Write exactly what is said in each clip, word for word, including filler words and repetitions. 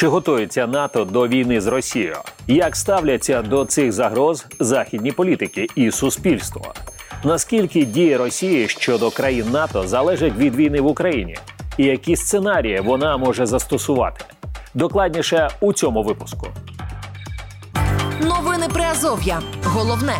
Чи готується НАТО до війни з Росією? Як ставляться до цих загроз західні політики і суспільство? Наскільки дії Росії щодо країн НАТО залежать від війни в Україні? І які сценарії вона може застосувати? Докладніше у цьому випуску. Новини Приазов'я. Головне.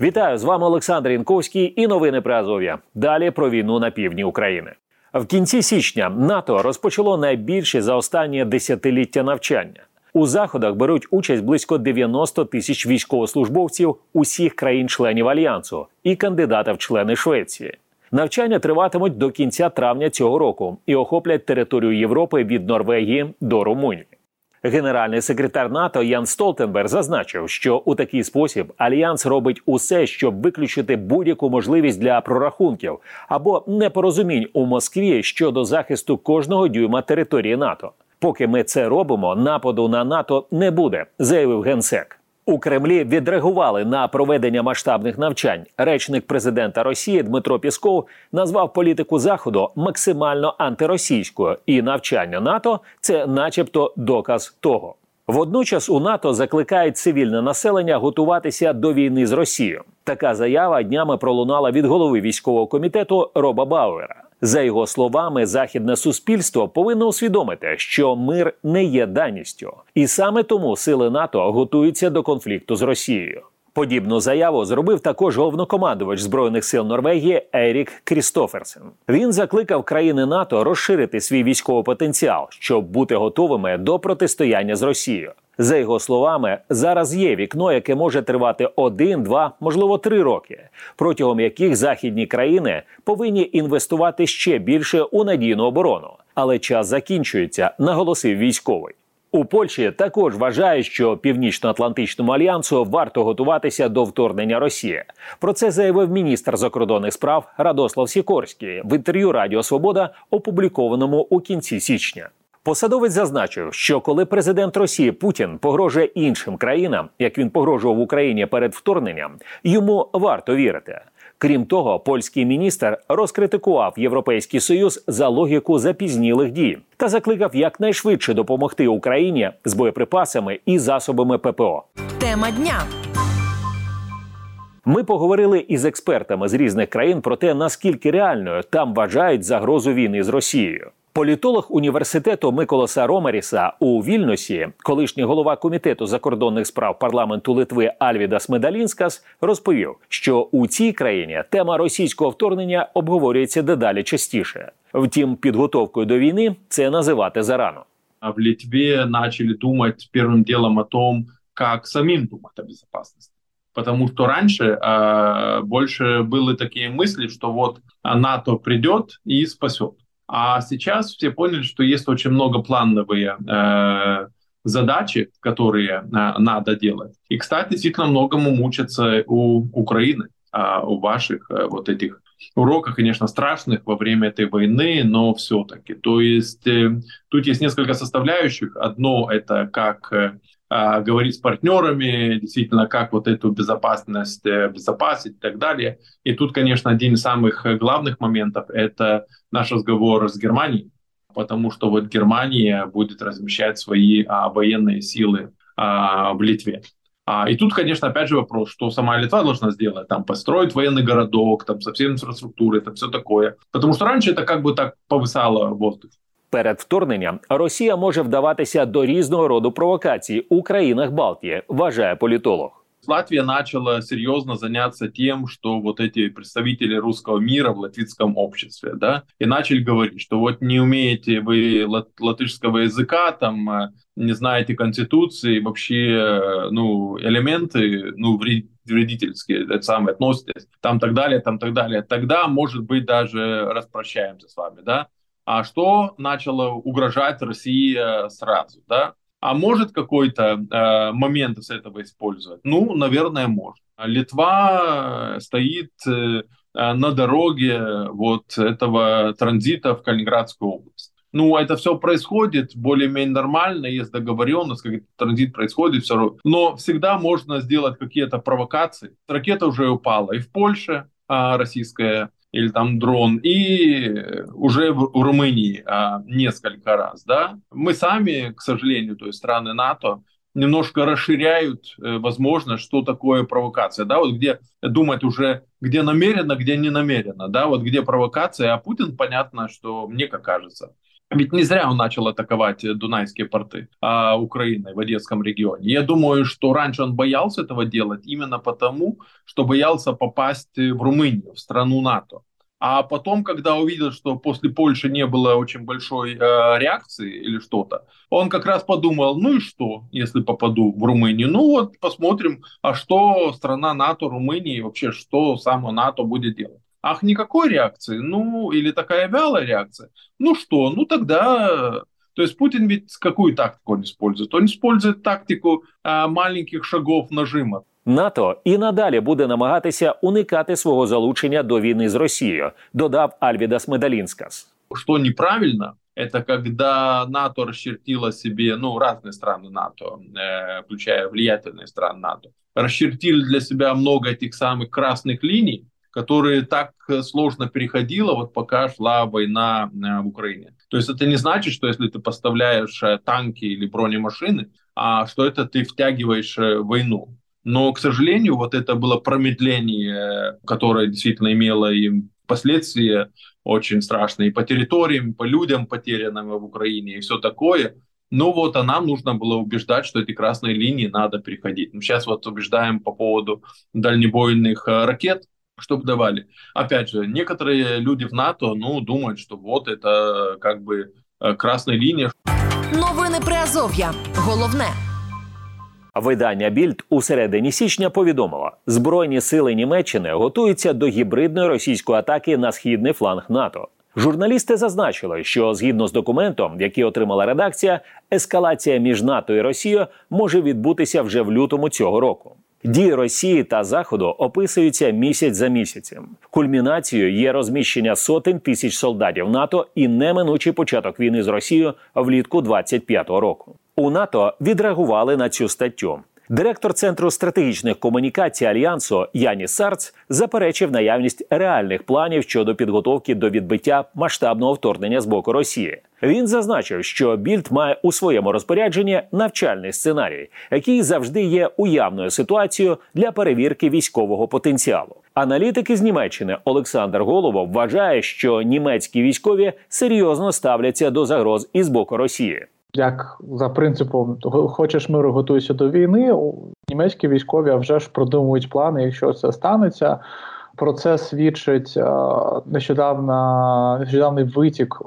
Вітаю, з вами Олександр Єнковський і новини Приазов'я. Далі про війну на півдні України. В кінці січня НАТО розпочало найбільші за останнє десятиліття навчання. У заходах беруть участь близько дев'яносто тисяч військовослужбовців усіх країн-членів Альянсу і кандидата в члени Швеції. Навчання триватимуть до кінця травня цього року і охоплять територію Європи від Норвегії до Румунії. Генеральний секретар НАТО Ян Столтенберг зазначив, що у такий спосіб Альянс робить усе, щоб виключити будь-яку можливість для прорахунків або непорозумінь у Москві щодо захисту кожного дюйма території НАТО. Поки ми це робимо, нападу на НАТО не буде, заявив генсек. У Кремлі відреагували на проведення масштабних навчань. Речник президента Росії Дмитро Пісков назвав політику Заходу максимально антиросійською, і навчання НАТО – це начебто доказ того. Водночас у НАТО закликають цивільне населення готуватися до війни з Росією. Така заява днями пролунала від голови військового комітету Роба Бауера. За його словами, західне суспільство повинно усвідомити, що мир не є даністю. І саме тому сили НАТО готуються до конфлікту з Росією. Подібну заяву зробив також головнокомандувач Збройних сил Норвегії Ерік Крістоферсен. Він закликав країни НАТО розширити свій військовий потенціал, щоб бути готовими до протистояння з Росією. За його словами, зараз є вікно, яке може тривати один, два, можливо, три роки, протягом яких західні країни повинні інвестувати ще більше у надійну оборону. Але час закінчується, наголосив військовий. У Польщі також вважають, що Північно-Атлантичному альянсу варто готуватися до вторгнення Росії. Про це заявив міністр закордонних справ Радослав Сікорський в інтерв'ю Радіо Свобода, опублікованому у кінці січня. Посадовець зазначив, що коли президент Росії Путін погрожує іншим країнам, як він погрожував Україні перед вторгненням, йому варто вірити. Крім того, польський міністр розкритикував Європейський Союз за логіку запізнілих дій та закликав якнайшвидше допомогти Україні з боєприпасами і засобами ППО. Тема дня. Ми поговорили із експертами з різних країн про те, наскільки реальною там вважають загрозу війни з Росією. Політолог університету Миколаса Ромеріса у Вільнюсі, колишній голова комітету закордонних справ парламенту Литви Альвідас Медалінскас, розповів, що у цій країні тема російського вторгнення обговорюється дедалі частіше. Втім, підготовкою до війни це називати зарано. В Литві почали думати першим ділом о тому, як самим думати о безпеці. Потому что раньше э, больше были такие мысли, что вот НАТО придет и спасет. А сейчас все поняли, что есть очень многоплановые э, задачи, которые э, надо делать. И, кстати, действительно многому мучатся у Украины, э, у ваших э, вот этих уроках, конечно, страшных во время этой войны, но все-таки. То есть э, тут есть несколько составляющих. Одно – это как э, говорить с партнерами, действительно, как вот эту безопасность обезопасить и так далее. И тут, конечно, один из самых главных моментов – это наш разговор с Германией, потому что вот Германия будет размещать свои а, военные силы а, в Литве. А, и тут, конечно, опять же вопрос, что сама Литва должна сделать, там, построить военный городок, там, со всей инфраструктурой, там, все такое. Потому что раньше это как бы так повисало в воздухе. Перед вторгненням Росія може вдаватися до різного роду провокацій у країнах Балтії, вважає політолог. Латвія почала серйозно зайнятися тим, що вот эти представители русского мира в латвійському обществі, да, і почали говорити, що вот не вмієте ви латвійського язика, там не знаєте конституції, вообще, ну, елементи, ну, вредительские, это самое, относитесь, там так далее, там так далее. Тогда, может быть, даже распрощаемся с вами, да? А что начало угрожать России сразу, да? А может какой-то э, момент из этого использовать? Ну, наверное, может. Литва стоит э, на дороге вот этого транзита в Калининградскую область. Ну, это все происходит более-менее нормально, есть договоренность, как транзит происходит, все равно. Но всегда можно сделать какие-то провокации. Ракета уже упала и в Польше, э, российская или там дрон, и уже в Румынии а, несколько раз, да. Мы сами, к сожалению, то есть страны НАТО, немножко расширяют э, возможность, что такое провокация, да, вот где думать уже, где намеренно, где не намеренно, да, вот где провокация, а Путин, понятно, что мне как кажется, ведь не зря он начал атаковать Дунайские порты а, Украины в Одесском регионе. Я думаю, что раньше он боялся этого делать именно потому, что боялся попасть в Румынию, в страну НАТО. А потом, когда увидел, что после Польши не было очень большой э, реакции или что-то, он как раз подумал, ну и что, если попаду в Румынию? Ну вот посмотрим, а что страна НАТО, Румыния, вообще что само НАТО будет делать? Ах, никакой реакции? Ну, или такая вялая реакция? Ну что, ну тогда... То есть Путин ведь какую тактику он использует? Он использует тактику э, маленьких шагов нажима. НАТО і надалі буде намагатися уникати свого залучення до війни з Росією, додав Альвідас Медалінскас. Що неправильно, це коли НАТО розчертило собі, ну, різні країни НАТО, е, включаючи влиятельні країни НАТО, розчертили для себе багато тих самих красних ліній, которые так сложно переходила, вот пока шла война в Украине. То есть это не значит, что если ты поставляешь танки или бронемашины, а что это ты втягиваешь войну. Но, к сожалению, вот это было промедление, которое действительно имело и последствия очень страшные по территориям, по людям потерянным в Украине и все такое. Ну вот, а нам нужно было убеждать, что эти красные линии надо переходить. Мы сейчас вот убеждаем по поводу дальнобойных ракет, чтобы давали. Опять же, некоторые люди в НАТО, ну, думают, что вот это как бы красная линия. Новини Приазов'я. Головне. Видання Bild у середині січня повідомило, Збройні сили Німеччини готуються до гібридної російської атаки на східний фланг НАТО. Журналісти зазначили, що згідно з документом, який отримала редакція, ескалація між НАТО і Росією може відбутися вже в лютому цього року. Дії Росії та Заходу описуються місяць за місяцем. Кульмінацією є розміщення сотень тисяч солдатів НАТО і неминучий початок війни з Росією влітку двадцять п'ятого року. У НАТО відреагували на цю статтю. Директор Центру стратегічних комунікацій Альянсу Яні Сарц заперечив наявність реальних планів щодо підготовки до відбиття масштабного вторгнення з боку Росії. Він зазначив, що Bild має у своєму розпорядженні навчальний сценарій, який завжди є уявною ситуацією для перевірки військового потенціалу. Аналітик із Німеччини Олександр Голово вважає, що німецькі військові серйозно ставляться до загроз із боку Росії. Як за принципом «хочеш миру, готуйся до війни», німецькі військові а вже ж продумують плани, якщо це станеться. Про це свідчить нещодавно, нещодавний витік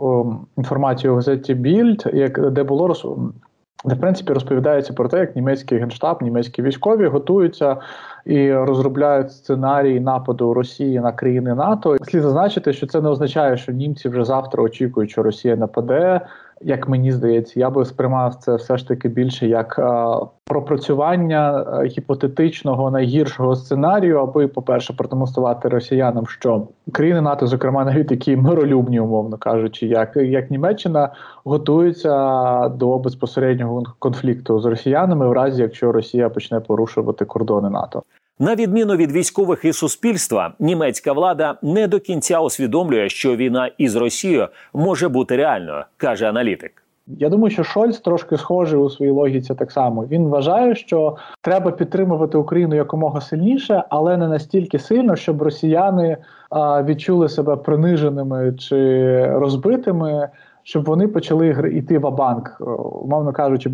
інформації у газеті Bild, де було розповідано, в принципі, розповідається про те, як німецький генштаб, німецькі військові готуються і розробляють сценарії нападу Росії на країни НАТО. Слід зазначити, що це не означає, що німці вже завтра очікують, що Росія нападе. Як мені здається, я би сприймав це все ж таки більше як а, пропрацювання гіпотетичного найгіршого сценарію, аби, по-перше, продемонструвати росіянам, що країни НАТО, зокрема, навіть такі миролюбні, умовно кажучи, як, як Німеччина, готуються до безпосереднього конфлікту з росіянами в разі, якщо Росія почне порушувати кордони НАТО. На відміну від військових і суспільства, німецька влада не до кінця усвідомлює, що війна із Росією може бути реальною, каже аналітик. Я думаю, що Шольц трошки схожий у своїй логіці так само. Він вважає, що треба підтримувати Україну якомога сильніше, але не настільки сильно, щоб росіяни а, відчули себе приниженими чи розбитими, щоб вони почали йти ва-банк, умовно кажучи,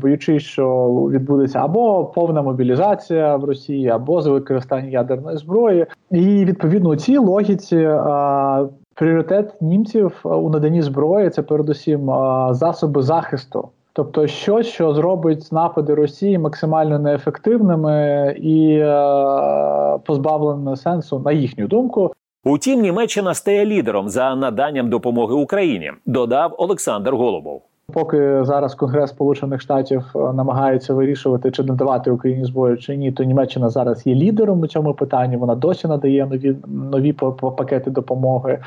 боючись, що відбудеться або повна мобілізація в Росії, або з використання ядерної зброї. І, відповідно, у цій логіці а, пріоритет німців у наданні зброї – це, передусім, а, засоби захисту. Тобто щось, що зробить напади Росії максимально неефективними і а, позбавленими сенсу, на їхню думку. Утім, Німеччина стає лідером за наданням допомоги Україні, додав Олександр Голубов. Поки зараз Конгрес Сполучених Штатів намагається вирішувати, чи надавати Україні зброю, чи ні, то Німеччина зараз є лідером у цьому питанні. Вона досі надає нові, нові пакети допомоги.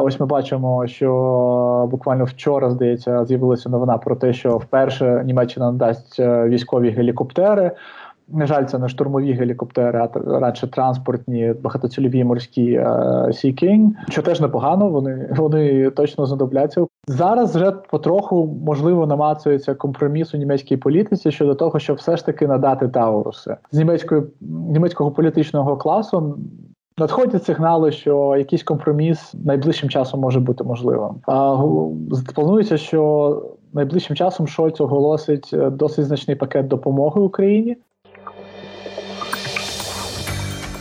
Ось ми бачимо, що буквально вчора, здається, з'явилася новина про те, що вперше Німеччина надасть військові гелікоптери. На жаль, це не штурмові гелікоптери, а радше транспортні, багатоцільові морські Sea King, що теж непогано, вони, вони точно знадобляться. Зараз вже потроху, можливо, намацується компроміс у німецькій політиці щодо того, щоб все ж таки надати Тауруси. З німецької, німецького політичного класу надходять сигнали, що якийсь компроміс найближчим часом може бути можливим. А, планується, що найближчим часом Шольц оголосить досить значний пакет допомоги Україні.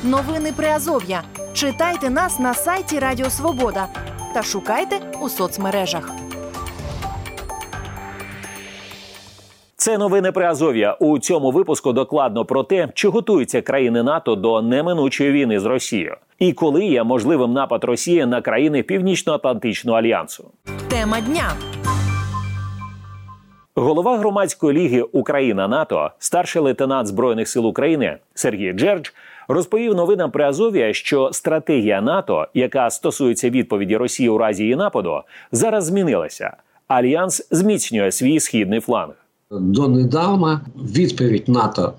Новини Приазов'я. Читайте нас на сайті Радіо Свобода та шукайте у соцмережах. Це новини Приазов'я. У цьому випуску докладно про те, чи готуються країни НАТО до неминучої війни з Росією. І коли є можливим напад Росії на країни Північно-Атлантичного альянсу. Тема дня. Голова громадської ліги Україна-НАТО, старший лейтенант Збройних сил України Сергій Джердж розповів новинам Приазов'я, що стратегія НАТО, яка стосується відповіді Росії у разі її нападу, зараз змінилася. Альянс зміцнює свій східний фланг. Донедавна відповідь НАТО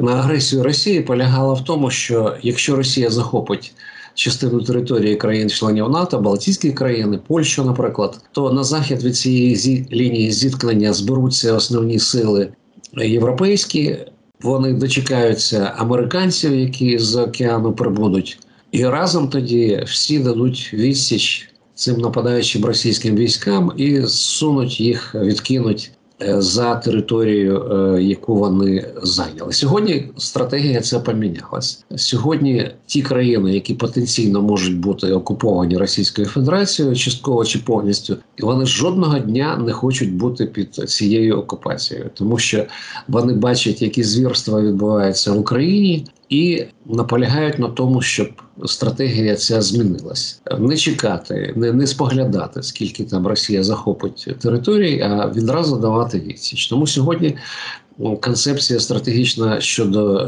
на агресію Росії полягала в тому, що якщо Росія захопить частину території країн-членів НАТО, Балтійські країни, Польщу, наприклад, то на захід від цієї лінії зіткнення зберуться основні сили європейські, вони дочекаються американців, які з океану прибудуть, і разом тоді всі дадуть відсіч цим нападаючим російським військам і сунуть їх, відкинуть за територію, яку вони зайняли. Сьогодні стратегія ця помінялась. Сьогодні ті країни, які потенційно можуть бути окуповані Російською Федерацією, частково чи повністю, вони жодного дня не хочуть бути під цією окупацією, тому що вони бачать, які звірства відбуваються в Україні, і наполягають на тому, щоб стратегія ця змінилась. Не чекати, не, не споглядати, скільки там Росія захопить територій, а відразу давати відсіч. Тому сьогодні концепція стратегічна щодо е,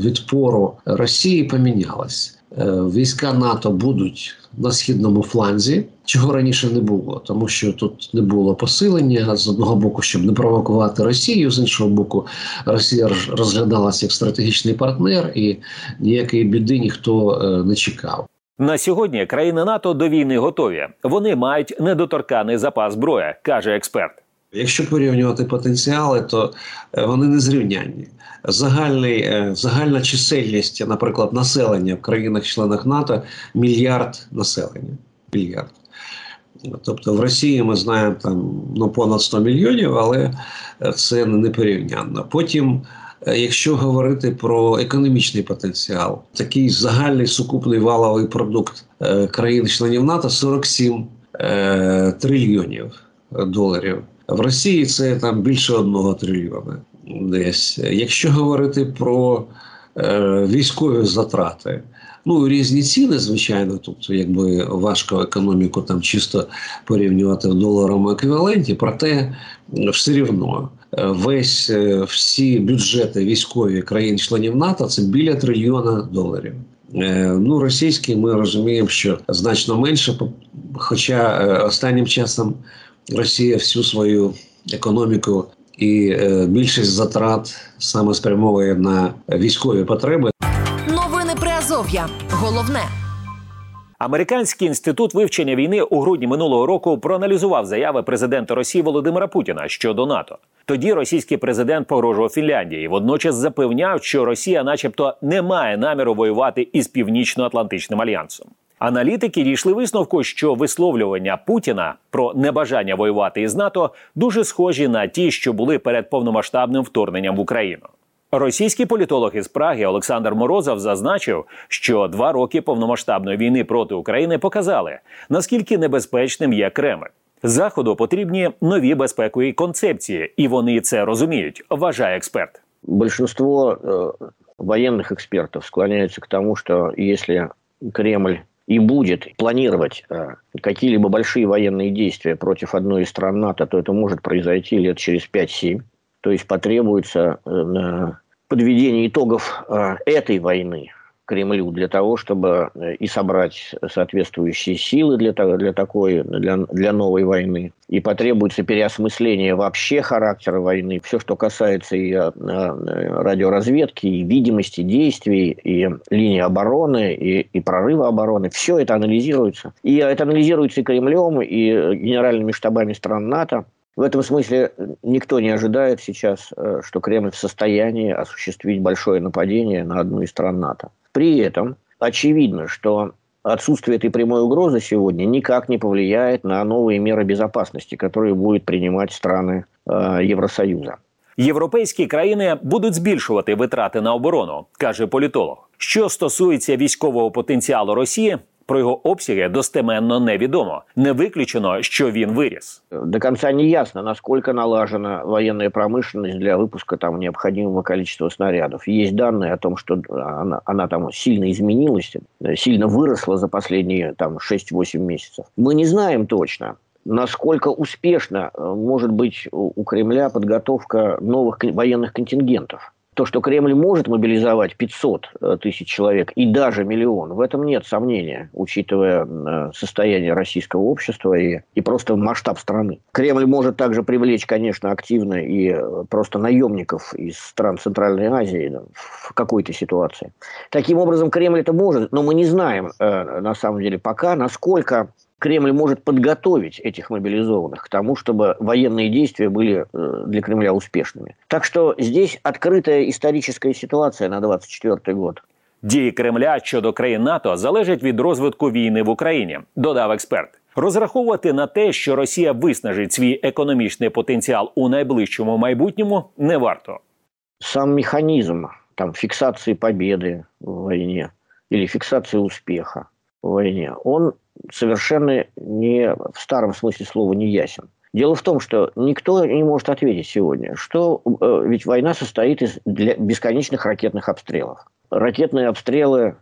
відпору Росії помінялась. Е, війська НАТО будуть на східному фланзі, чого раніше не було, тому що тут не було посилення, з одного боку, щоб не провокувати Росію, з іншого боку, Росія розглядалася як стратегічний партнер, і ніякої біди ніхто не чекав. На сьогодні країни НАТО до війни готові. Вони мають недоторканий запас зброї, каже експерт. Якщо порівнювати потенціали, то вони незрівнянні. Загальний, загальна чисельність, наприклад, населення в країнах-членах НАТО – мільярд населення. Мільярд. Тобто в Росії ми знаємо там, ну, понад сто мільйонів, але це не порівнянно. Потім, якщо говорити про економічний потенціал, такий загальний сукупний валовий продукт країн-членів НАТО – сорок сім трильйонів доларів. В Росії це там більше одного трильйона десь. Якщо говорити про е, військові затрати, ну різні ціни, звичайно, тобто якби важко економіку там чисто порівнювати в доларовому еквіваленті, проте все рівно весь всі бюджети військові країн-членів НАТО це біля трильйона доларів. Ну, російські ми розуміємо, що значно менше, хоча останнім часом Росія всю свою економіку і е, більшість затрат саме спрямовує на військові потреби. Новини Приазов'я. Головне. Американський інститут вивчення війни у грудні минулого року проаналізував заяви президента Росії Володимира Путіна щодо НАТО. Тоді російський президент погрожував Фінляндії, водночас запевняв, що Росія начебто не має наміру воювати із Північно-Атлантичним альянсом. Аналітики дійшли висновку, що висловлювання Путіна про небажання воювати із НАТО дуже схожі на ті, що були перед повномасштабним вторгненням в Україну. Російський політолог із Праги Олександр Морозов зазначив, що два роки повномасштабної війни проти України показали, наскільки небезпечним є Кремль. Заходу потрібні нові безпекові концепції, і вони це розуміють, вважає експерт. Більшість воєнних експертів склоняються к тому, що якщо Кремль и будет планировать э, какие-либо большие военные действия против одной из стран НАТО, то это может произойти лет через пять-семь. То есть потребуется э, подведение итогов э, этой войны, Кремлю для того, чтобы и собрать соответствующие силы для, для такой, для, для новой войны. И потребуется переосмысление вообще характера войны. Все, что касается и радиоразведки, и видимости действий, и линии обороны, и, и прорыва обороны. Все это анализируется. И это анализируется и Кремлем, и генеральными штабами стран НАТО. В этом смысле никто не ожидает сейчас, что Кремль в состоянии осуществить большое нападение на одну из стран НАТО. При этом очевидно, что отсутствие этой прямой угрозы сегодня никак не повлияет на новые меры безопасности, которые будут принимать страны э, Євросоюзу. Європейські країни будуть збільшувати витрати на оборону, каже політолог. Що стосується військового потенціалу Росії, про його обсяги достеменно невідомо. Не виключено, що він виріс. До кінця не ясно, наскільки налажена воєнна промисловість для випуску там необхідного кількості снарядів. Є дані о тому, що вона, вона там сильно змінилася, сильно виросла за останні там шість-вісім місяців. Ми не знаємо точно, насколько успешно может быть у Кремля подготовка новых военных контингентов. То, что Кремль может мобилизовать пятьсот тысяч человек и даже миллион, в этом нет сомнения, учитывая состояние российского общества и, и просто масштаб страны. Кремль может также привлечь, конечно, активно и просто наемников из стран Центральной Азии в какой-то ситуации. Таким образом, Кремль это может, но мы не знаем, на самом деле, пока, насколько Кремль может подготовить этих мобилизованных к тому, чтобы военные действия были для Кремля успешными. Так что здесь открытая историческая ситуация на двадцать четвёртый год. Дії Кремля щодо країн НАТО залежать від розвитку війни в Україні, додав експерт. Розраховувати на те, що Росія виснажить свій економічний потенціал у найближчому майбутньому, не варто. Сам механізм там фіксації победы в війні або фіксації успіху в війні, він совершенно не в старом смысле слова не ясен. Дело в том, что никто не может ответить сегодня, что э, ведь война состоит из для бесконечных ракетных обстрелов. Ракетные обстрелы,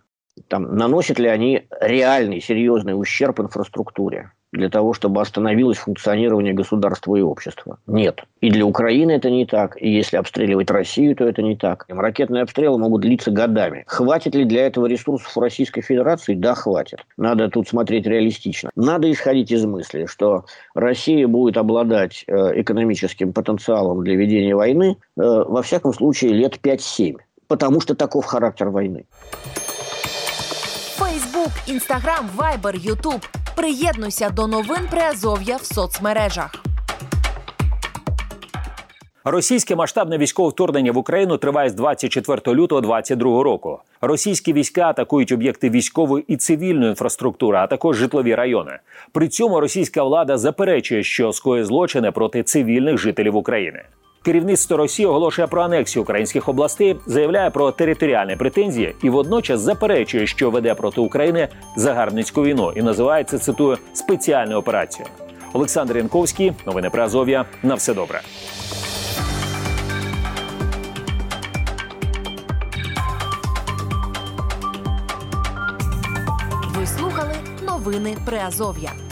там, наносят ли они реальный, серьезный ущерб инфраструктуре для того, чтобы остановилось функционирование государства и общества? Нет. И для Украины это не так, и если обстреливать Россию, то это не так. Ракетные обстрелы могут длиться годами. Хватит ли для этого ресурсов у Российской Федерации? Да, хватит. Надо тут смотреть реалистично. Надо исходить из мысли, что Россия будет обладать экономическим потенциалом для ведения войны, во всяком случае, лет пять-семь, потому что таков характер войны. Фейсбук, Інстаграм, Вайбер, Ютуб. Приєднуйся до новин Приазов'я в соцмережах. Російське масштабне військове вторгнення в Україну триває з двадцять четвертого лютого двадцять другого року. Російські війська атакують об'єкти військової і цивільної інфраструктури, а також житлові райони. При цьому російська влада заперечує, що скоє злочини проти цивільних жителів України. Керівництво Росії оголошує про анексію українських областей, заявляє про територіальні претензії і водночас заперечує, що веде проти України загарбницьку війну і називає це, цитую, спеціальною операцією. Олександр Єнковський, новини Приазов'я, на все добре. Ви слухали новини Приазов'я.